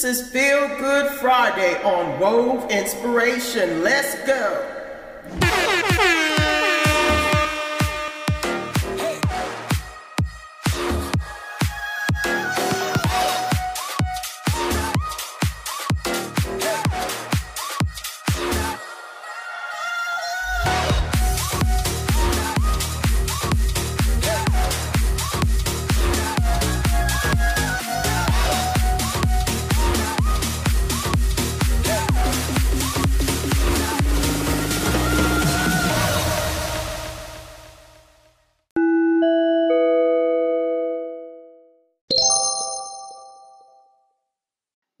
This is Feel Good Friday on WOV Inspiration. Let's go.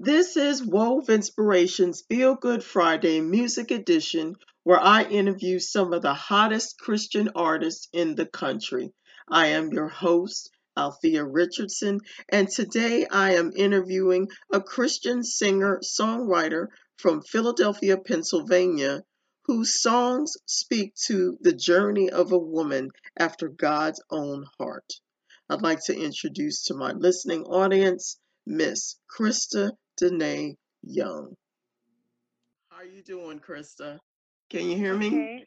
This is WOV Inspiration's Feel Good Friday Music Edition, where I interview some of the hottest Christian artists in the country. I am your host, Althea Richardson, and today I am interviewing a Christian singer-songwriter from Philadelphia, Pennsylvania, whose songs speak to the journey of a woman after God's own heart. I'd like to introduce to my listening audience, Miss Christa Danae Young. How are you doing, Christa? Can you hear me?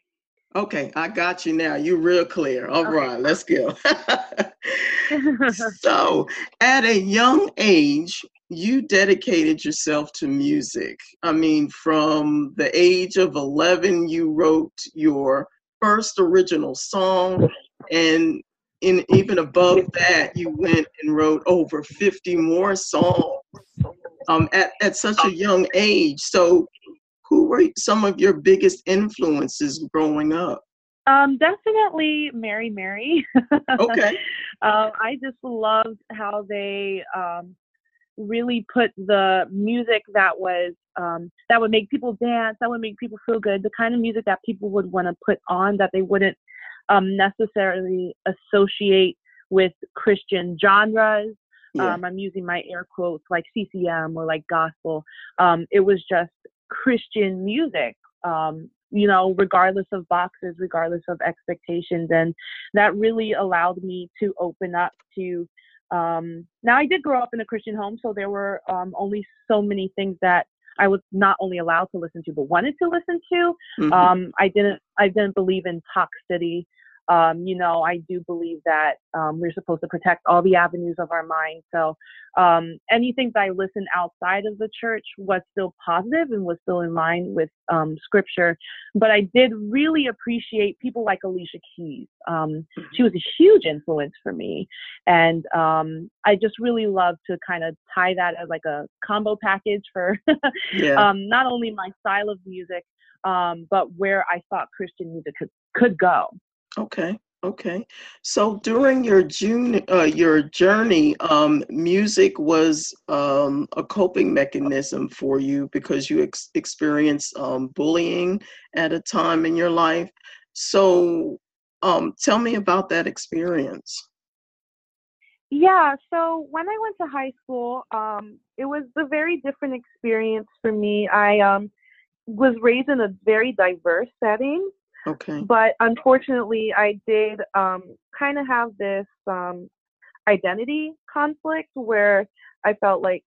Okay, I got you now. You're real clear. All right, let's go. So, at a young age, you dedicated yourself to music. I mean, from the age of 11, you wrote your first original song, and even above that, you went and wrote over 50 more songs. At such a young age. So who were some of your biggest influences growing up? Definitely Mary Mary. Okay. I just loved how they really put the music that was that would make people dance, that would make people feel good, the kind of music that people would want to put on that they wouldn't necessarily associate with Christian genres. Yeah. I'm using my air quotes, like CCM or like gospel. It was just Christian music, you know, regardless of boxes, regardless of expectations. And that really allowed me to open up to, now I did grow up in a Christian home, so there were only so many things that I was not only allowed to listen to, but wanted to listen to. Mm-hmm. I didn't believe in toxicity. You know, I do believe that we're supposed to protect all the avenues of our mind. So anything that I listened outside of the church was still positive and was still in line with scripture. But I did really appreciate people like Alicia Keys. She was a huge influence for me. And I just really love to kind of tie that as like a combo package for not only my style of music, but where I thought Christian music could go. Okay. So during your journey, music was a coping mechanism for you because you experienced bullying at a time in your life. So tell me about that experience. Yeah. So when I went to high school, it was a very different experience for me. I was raised in a very diverse setting. Okay. But unfortunately, I did kind of have this identity conflict where I felt like,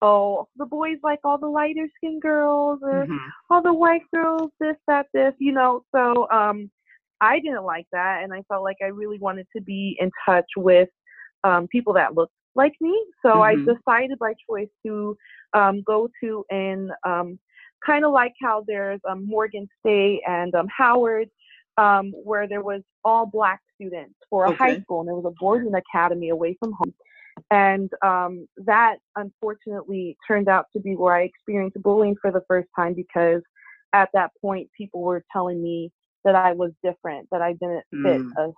oh, the boys like all the lighter skinned girls or all the white girls, this, that, this, you know. So I didn't like that. And I felt like I really wanted to be in touch with people that looked like me. So I decided by choice to go to an kind of like how there's Morgan State and Howard, where there was all black students for a high school, and there was a boarding academy away from home. And that unfortunately turned out to be where I experienced bullying for the first time, because at that point people were telling me that I was different, that I didn't fit a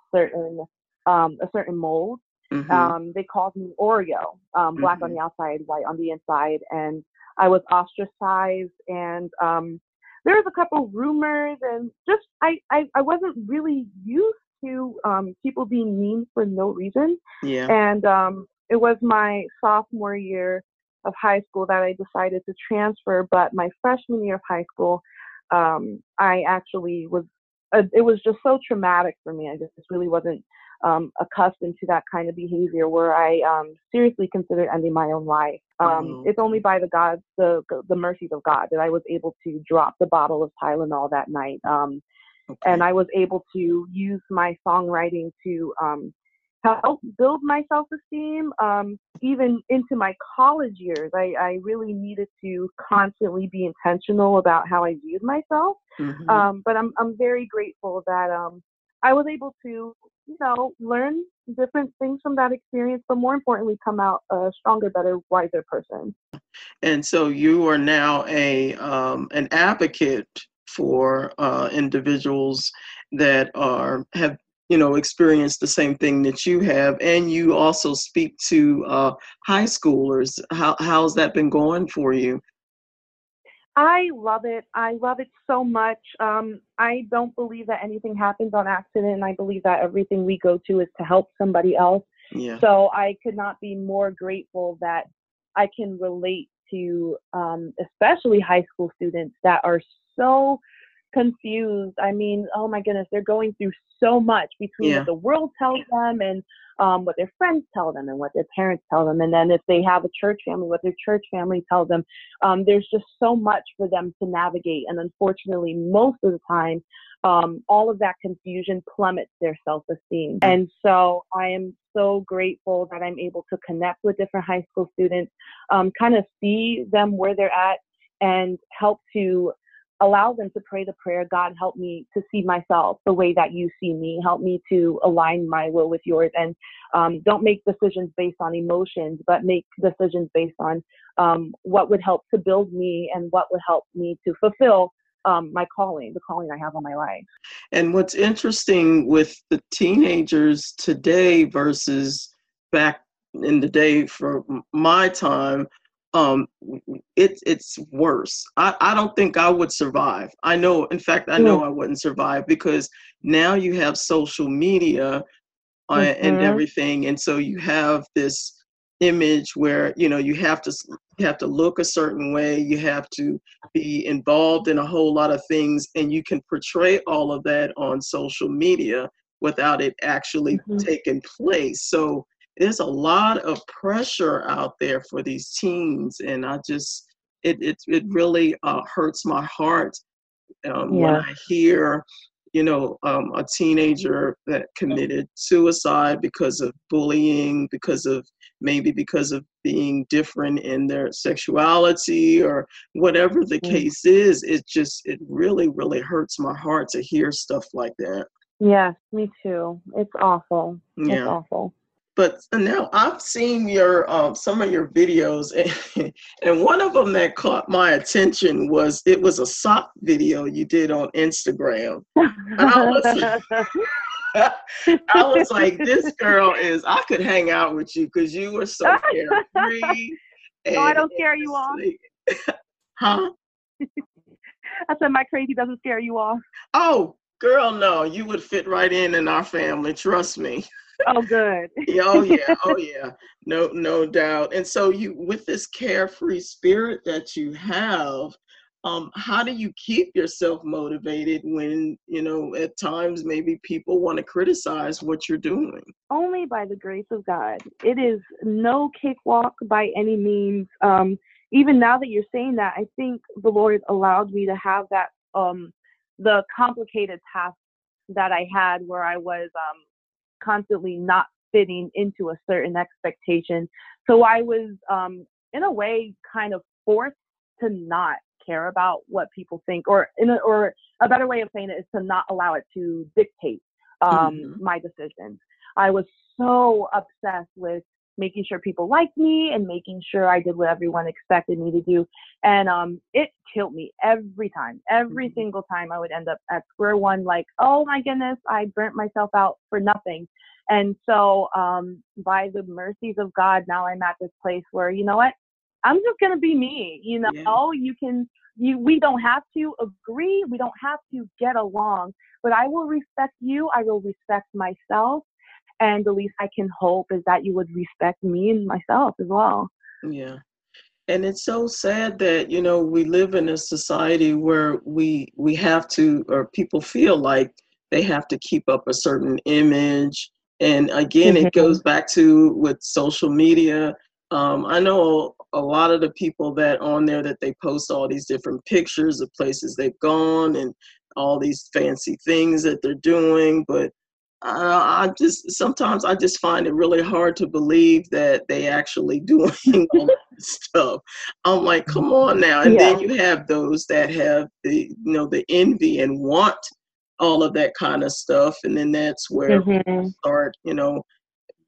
certain mold. Mm-hmm. They called me Oreo, black on the outside, white on the inside, and I was ostracized, and there was a couple rumors, and just I wasn't really used to people being mean for no reason. Yeah. And it was my sophomore year of high school that I decided to transfer, but my freshman year of high school, I actually was it was just so traumatic for me. I just really wasn't accustomed to that kind of behavior where I seriously considered ending my own life. It's only by the mercies of God that I was able to drop the bottle of Tylenol that night. And I was able to use my songwriting to help build my self-esteem. Even into my college years, I really needed to constantly be intentional about how I viewed myself. Mm-hmm. But I'm very grateful that I was able to, you know, learn different things from that experience, but more importantly, come out a stronger, better, wiser person. And so you are now an advocate for individuals that have, you know, experienced the same thing that you have. And you also speak to high schoolers. How's that been going for you? I love it. I love it so much. I don't believe that anything happens on accident. And I believe that everything we go to is to help somebody else. Yeah. So I could not be more grateful that I can relate to especially high school students that are so confused. I mean, oh my goodness, they're going through so much between what the world tells them and what their friends tell them and what their parents tell them. And then if they have a church family, what their church family tells them. There's just so much for them to navigate. And unfortunately, most of the time, all of that confusion plummets their self-esteem. And so I am so grateful that I'm able to connect with different high school students, kind of see them where they're at and help to allow them to pray the prayer, God, help me to see myself the way that you see me. Help me to align my will with yours. And don't make decisions based on emotions, but make decisions based on what would help to build me and what would help me to fulfill my calling, the calling I have on my life. And what's interesting with the teenagers today versus back in the day for my time, it's worse. I don't think I would survive. I know, in fact, I know I wouldn't survive because now you have social media and everything. And so you have this image where, you know, you have to look a certain way. You have to be involved in a whole lot of things, and you can portray all of that on social media without it actually taking place. So there's a lot of pressure out there for these teens, and I just, it really hurts my heart when I hear, you know, a teenager that committed suicide because of bullying, because of being different in their sexuality or whatever the case is. It really, really hurts my heart to hear stuff like that. Yeah, me too. It's awful. Yeah. It's awful. But now I've seen your some of your videos, and one of them that caught my attention was a sock video you did on Instagram. I was like, this girl is, I could hang out with you because you were so carefree. No, I don't scare you off. Huh? I said my crazy doesn't scare you off. Oh, girl, no, you would fit right in our family. Trust me. Oh, good. Oh, yeah. No doubt. And so you, with this carefree spirit that you have, how do you keep yourself motivated when, you know, at times maybe people want to criticize what you're doing? Only by the grace of God. It is no cakewalk by any means. Even now that you're saying that, I think the Lord allowed me to have that, the complicated task that I had where I was, constantly not fitting into a certain expectation. So I was, in a way, kind of forced to not care about what people think, or a better way of saying it is to not allow it to dictate my decisions. I was so obsessed with making sure people liked me and making sure I did what everyone expected me to do. And it killed me every time. Every single time I would end up at square one, like, oh my goodness, I burnt myself out for nothing. And so by the mercies of God, now I'm at this place where, you know what, I'm just going to be me. You know, we don't have to agree. We don't have to get along, but I will respect you. I will respect myself. And the least I can hope is that you would respect me and myself as well. Yeah. And it's so sad that, you know, we live in a society where we have to, or people feel like they have to keep up a certain image And again, it goes back to with social media. I know a lot of the people that on there that they post all these different pictures of places they've gone and all these fancy things that they're doing. But I just find it really hard to believe that they actually doing all that stuff. I'm like, come on now. And then you have those that have the, you know, the envy and want all of that kind of stuff. And then that's where people start, you know,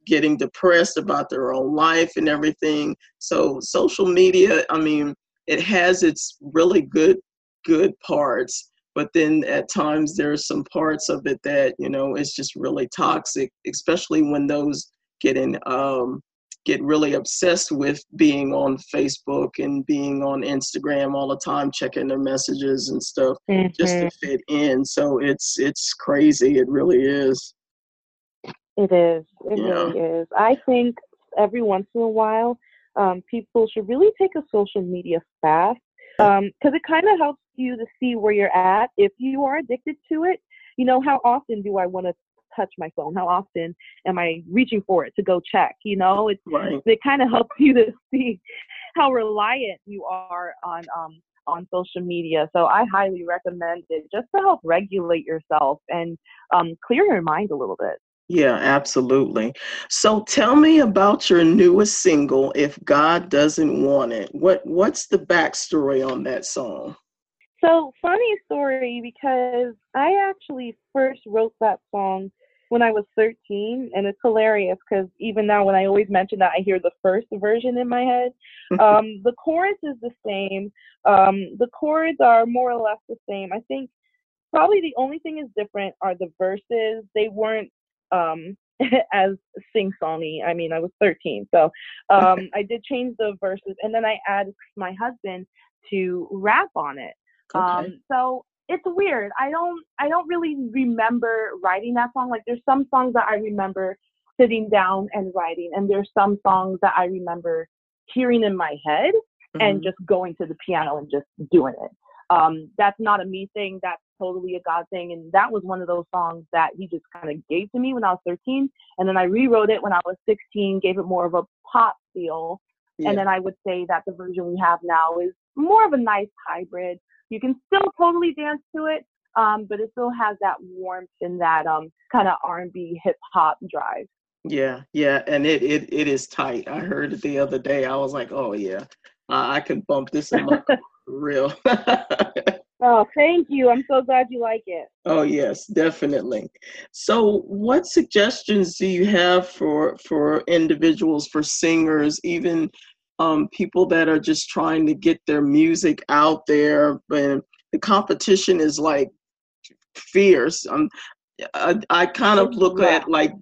getting depressed about their own life and everything. So social media, I mean, it has its really good parts, but then at times there are some parts of it that, you know, it's just really toxic, especially when those get really obsessed with being on Facebook and being on Instagram all the time, checking their messages and stuff just to fit in. So it's crazy. It really is. It is. It really is. I think every once in a while, people should really take a social media fast because it kind of helps you to see where you're at. If you are addicted to it, you know, how often do I want to touch my phone? How often am I reaching for it to go check? You know, it kind of helps you to see how reliant you are on social media. So I highly recommend it just to help regulate yourself and clear your mind a little bit. Yeah, absolutely. So tell me about your newest single, If God Doesn't Want It. What's the backstory on that song? So funny story, because I actually first wrote that song when I was 13, and it's hilarious because even now when I always mention that, I hear the first version in my head. The chorus is the same. The chords are more or less the same. I think probably the only thing is different are the verses. They weren't as sing-songy. I mean, I was 13, so I did change the verses, and then I asked my husband to rap on it. Okay. So it's weird. I don't really remember writing that song. Like, there's some songs that I remember sitting down and writing, and there's some songs that I remember hearing in my head and just going to the piano and just doing it. That's not a me thing. That's totally a God thing. And that was one of those songs that he just kind of gave to me when I was 13. And then I rewrote it when I was 16, gave it more of a pop feel. Yeah. And then I would say that the version we have now is more of a nice hybrid. You can still totally dance to it, but it still has that warmth and that kind of R&B hip hop drive. Yeah. And it is tight. I heard it the other day. I was like, oh yeah, I can bump this in my real. Oh, thank you. I'm so glad you like it. Oh, yes, definitely. So what suggestions do you have for individuals, for singers, even people that are just trying to get their music out there? And the competition is like fierce. I kind of look at like,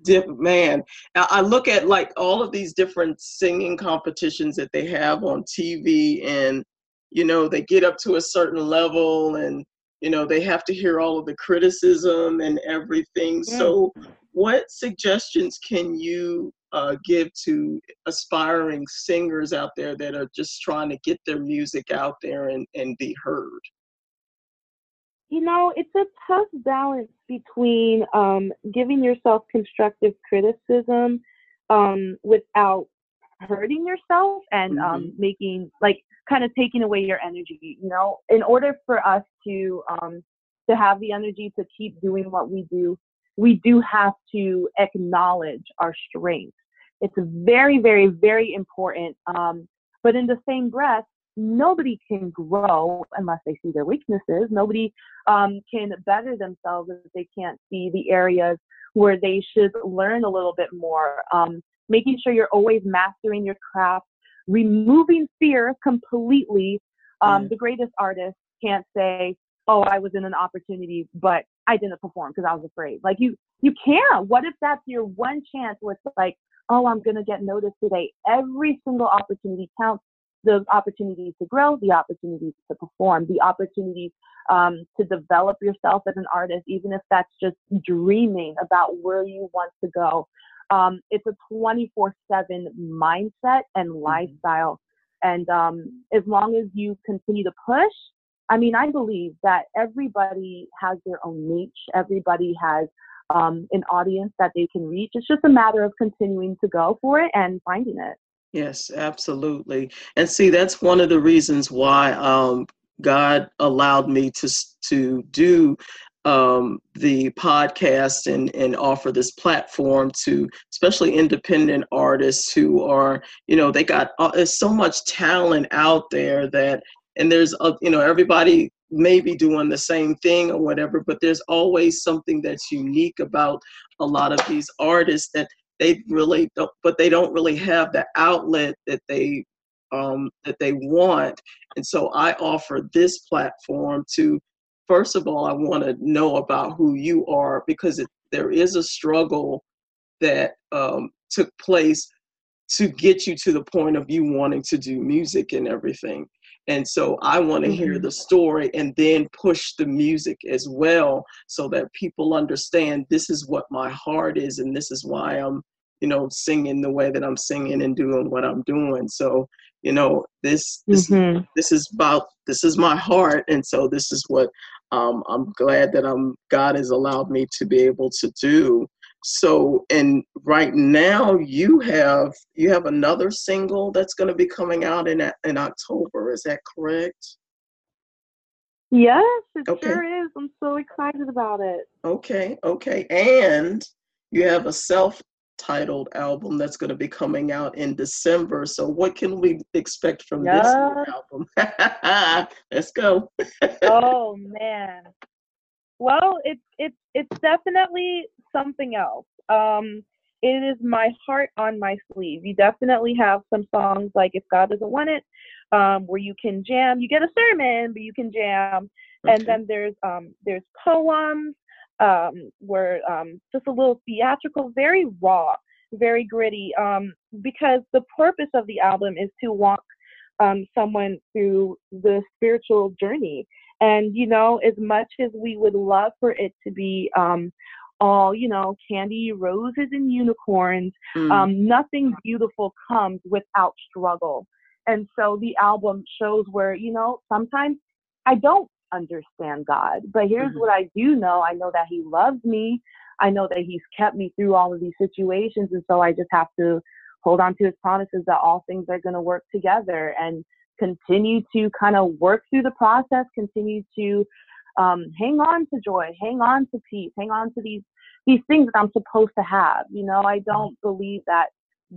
I look at like all of these different singing competitions that they have on TV, and you know, they get up to a certain level and, you know, they have to hear all of the criticism and everything. Yeah. So what suggestions can you give to aspiring singers out there that are just trying to get their music out there and be heard? You know, it's a tough balance between giving yourself constructive criticism without hurting yourself and making, like, kind of taking away your energy. You know, in order for us to have the energy to keep doing what we do have to acknowledge our strengths. It's very, very, very important. But in the same breath, nobody can grow unless they see their weaknesses. Nobody can better themselves if they can't see the areas where they should learn a little bit more. Making sure you're always mastering your craft, removing fear completely. The greatest artists can't say, oh, I was in an opportunity, but I didn't perform because I was afraid. Like, you can't. What if that's your one chance where it's like, oh, I'm going to get noticed today? Every single opportunity counts. The opportunities to grow, the opportunities to perform, the opportunities to develop yourself as an artist, even if that's just dreaming about where you want to go. It's a 24/7 mindset and lifestyle. And as long as you continue to push, I mean, I believe that everybody has their own niche. Everybody has an audience that they can reach. It's just a matter of continuing to go for it and finding it. Yes, absolutely. And see, that's one of the reasons why God allowed me to do the podcast and offer this platform to especially independent artists who are, you know, they got there's so much talent out there that, and there's, you know, everybody may be doing the same thing or whatever, but there's always something that's unique about a lot of these artists that they really don't, but they don't really have the outlet that they want. And so I offer this platform to, first of all, I want to know about who you are, because there is a struggle that took place to get you to the point of you wanting to do music and everything. And so I want to hear the story and then push the music as well, so that people understand this is what my heart is and this is why I'm, you know, singing the way that I'm singing and doing what I'm doing. So, you know, this is my heart. And so this is what I'm glad that God has allowed me to be able to do. So, and right now you have another single that's going to be coming out in October. Is that correct? Yes, it sure is. I'm so excited about it. Okay. And you have a self-titled album that's going to be coming out in December. So what can we expect from this new album? Let's go. Oh, man. Well, it's definitely something else. It is my heart on my sleeve. You definitely have some songs like If God Doesn't Want It, where you can jam. You get a sermon, but you can jam. Okay. And then there's poems, where just a little theatrical, very raw, very gritty. Because the purpose of the album is to walk someone through the spiritual journey. And, you know, as much as we would love for it to be all, you know, candy, roses, and unicorns, nothing beautiful comes without struggle. And so the album shows where, you know, sometimes I don't understand God, but here's what I do know. I know that He loves me. I know that He's kept me through all of these situations. And so I just have to hold on to His promises that all things are going to work together, and continue to kind of work through the process, continue to hang on to joy, hang on to peace, hang on to these things that I'm supposed to have. You know, I don't believe that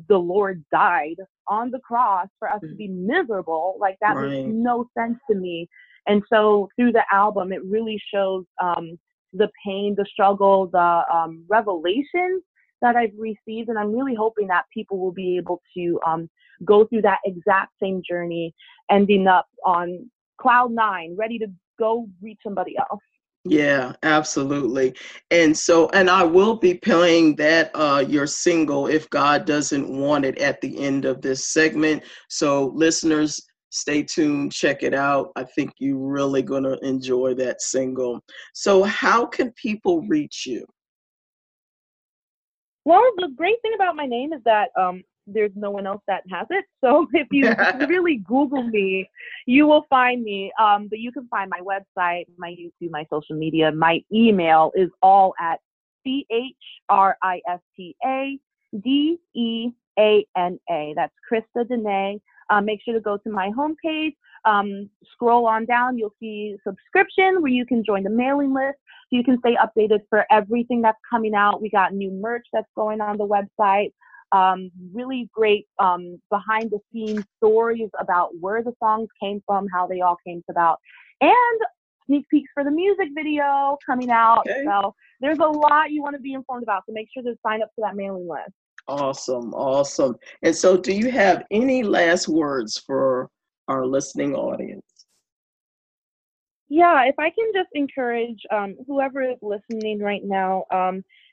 the Lord died on the cross for us to be miserable. Like, that makes no sense to me. And so through the album, it really shows the pain, the struggle, the revelations that I've received. And I'm really hoping that people will be able to go through that exact same journey, ending up on cloud nine, ready to go reach somebody else. Yeah, absolutely. And so, and I will be playing that, your single, If God Doesn't Want It, at the end of this segment. So listeners, stay tuned, check it out. I think you're really going to enjoy that single. So how can people reach you? Well, the great thing about my name is that, there's no one else that has it. So if you really Google me, you will find me. But you can find my website, my YouTube, my social media, my email is all at ChristaDeana. That's Christa Danae. Make sure to go to my homepage. Scroll on down. You'll see subscription where you can join the mailing list. So you can stay updated for everything that's coming out. We got new merch that's going on the website. Really great behind the scenes stories about where the songs came from, how they all came about, and sneak peeks for the music video coming out. Okay. So there's a lot you want to be informed about, so make sure to sign up for that mailing list. Awesome. And so do you have any last words for our listening audience? Yeah, if I can just encourage whoever is listening right now,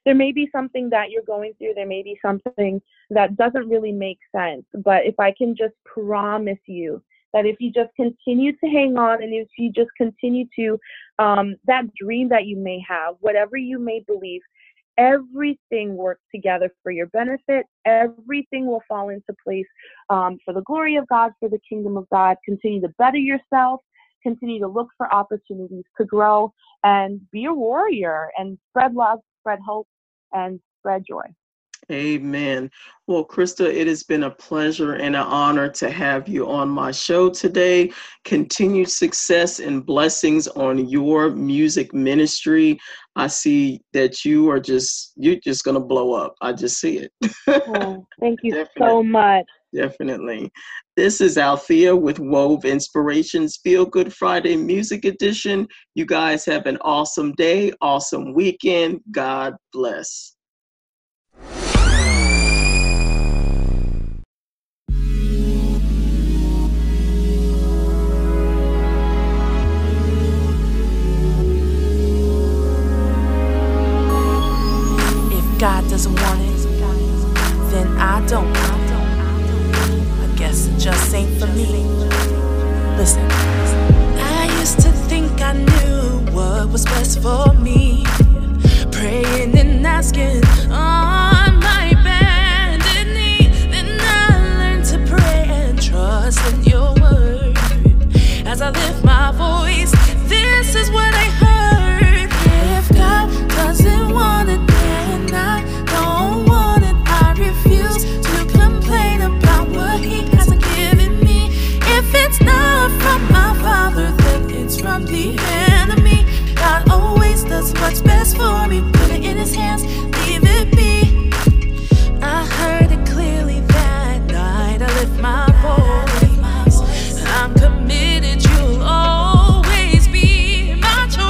there may be something that you're going through. There may be something that doesn't really make sense. But if I can just promise you that if you just continue to hang on, and if you just continue to, that dream that you may have, whatever you may believe, everything works together for your benefit. Everything will fall into place for the glory of God, for the kingdom of God. Continue to better yourself. Continue to look for opportunities to grow, and be a warrior and spread love spread hope, and spread joy. Amen. Well, Christa, it has been a pleasure and an honor to have you on my show today. Continued success and blessings on your music ministry. I see that you are you're just going to blow up. I just see it. Oh, thank you so much. Definitely. This is Althea with WOV Inspirations Feel Good Friday Music Edition. You guys have an awesome day, awesome weekend. God bless. God doesn't want it, then I don't. I guess it just ain't for me. Listen, I used to think I knew what was best for me, praying and asking on my bended knee. Then I learned to pray and trust in your word. As I lift my voice, this is what I heard. If God doesn't want it, I don't want it, I refuse to complain about what He hasn't given me. If it's not from my Father, then it's from the enemy. God always does what's best for me. Put it in His hands, leave it be. I heard it clearly that night, I lift my voice. I'm committed, you'll always be my choice.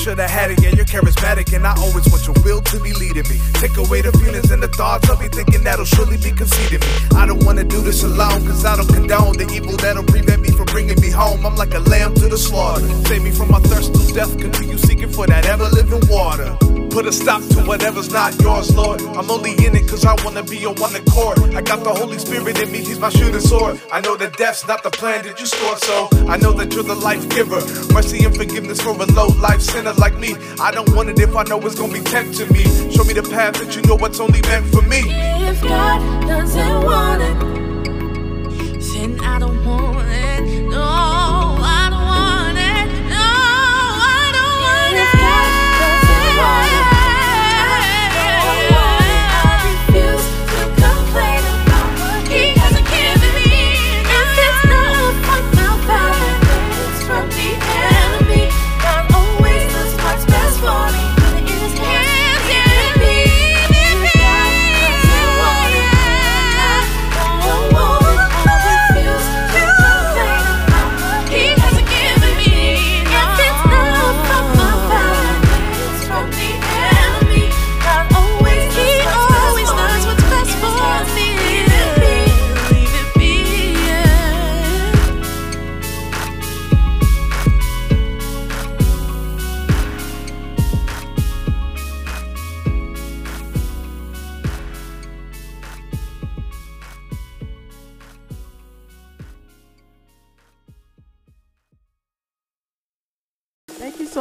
Should have had it, yeah, you're charismatic, and I always want your will to be leading me. Take away the feelings and the thoughts of me thinking that'll surely be conceding me. I don't want to do this alone, cause I don't condone the evil that'll prevent me from bringing me home. I'm like a lamb to the slaughter. Save me from my thirst to death, continue seeking for that ever-living water. Put a stop to whatever's not yours, Lord. I'm only in it cause I want to be on one accord. I got the Holy Spirit in me, He's my shooting sword. I know that death's not the plan that you scored, so I know that you're the life giver. Mercy and forgiveness for a low-life sinner like me. I don't want it if I know it's gonna be tempting me. Show me the path that you know what's only meant for me. If God doesn't want it, then I don't want it, no, I don't want it, no, I don't want it. If God doesn't want it,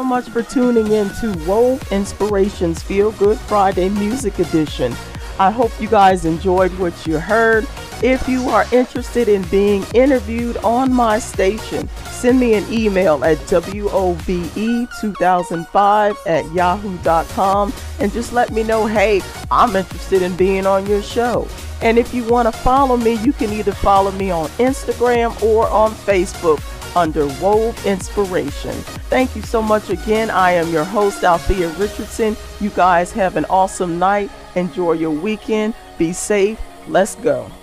much for tuning in to WOV Inspirations Feel Good Friday Music Edition. I hope you guys enjoyed what you heard. If you are interested in being interviewed on my station, send me an email at wove2005@yahoo.com and just let me know, hey, I'm interested in being on your show. And if you want to follow me, you can either follow me on Instagram or on Facebook under WOV Inspiration. Thank you so much again. I am your host, Althea Richardson. You guys have an awesome night. Enjoy your weekend. Be safe. Let's go.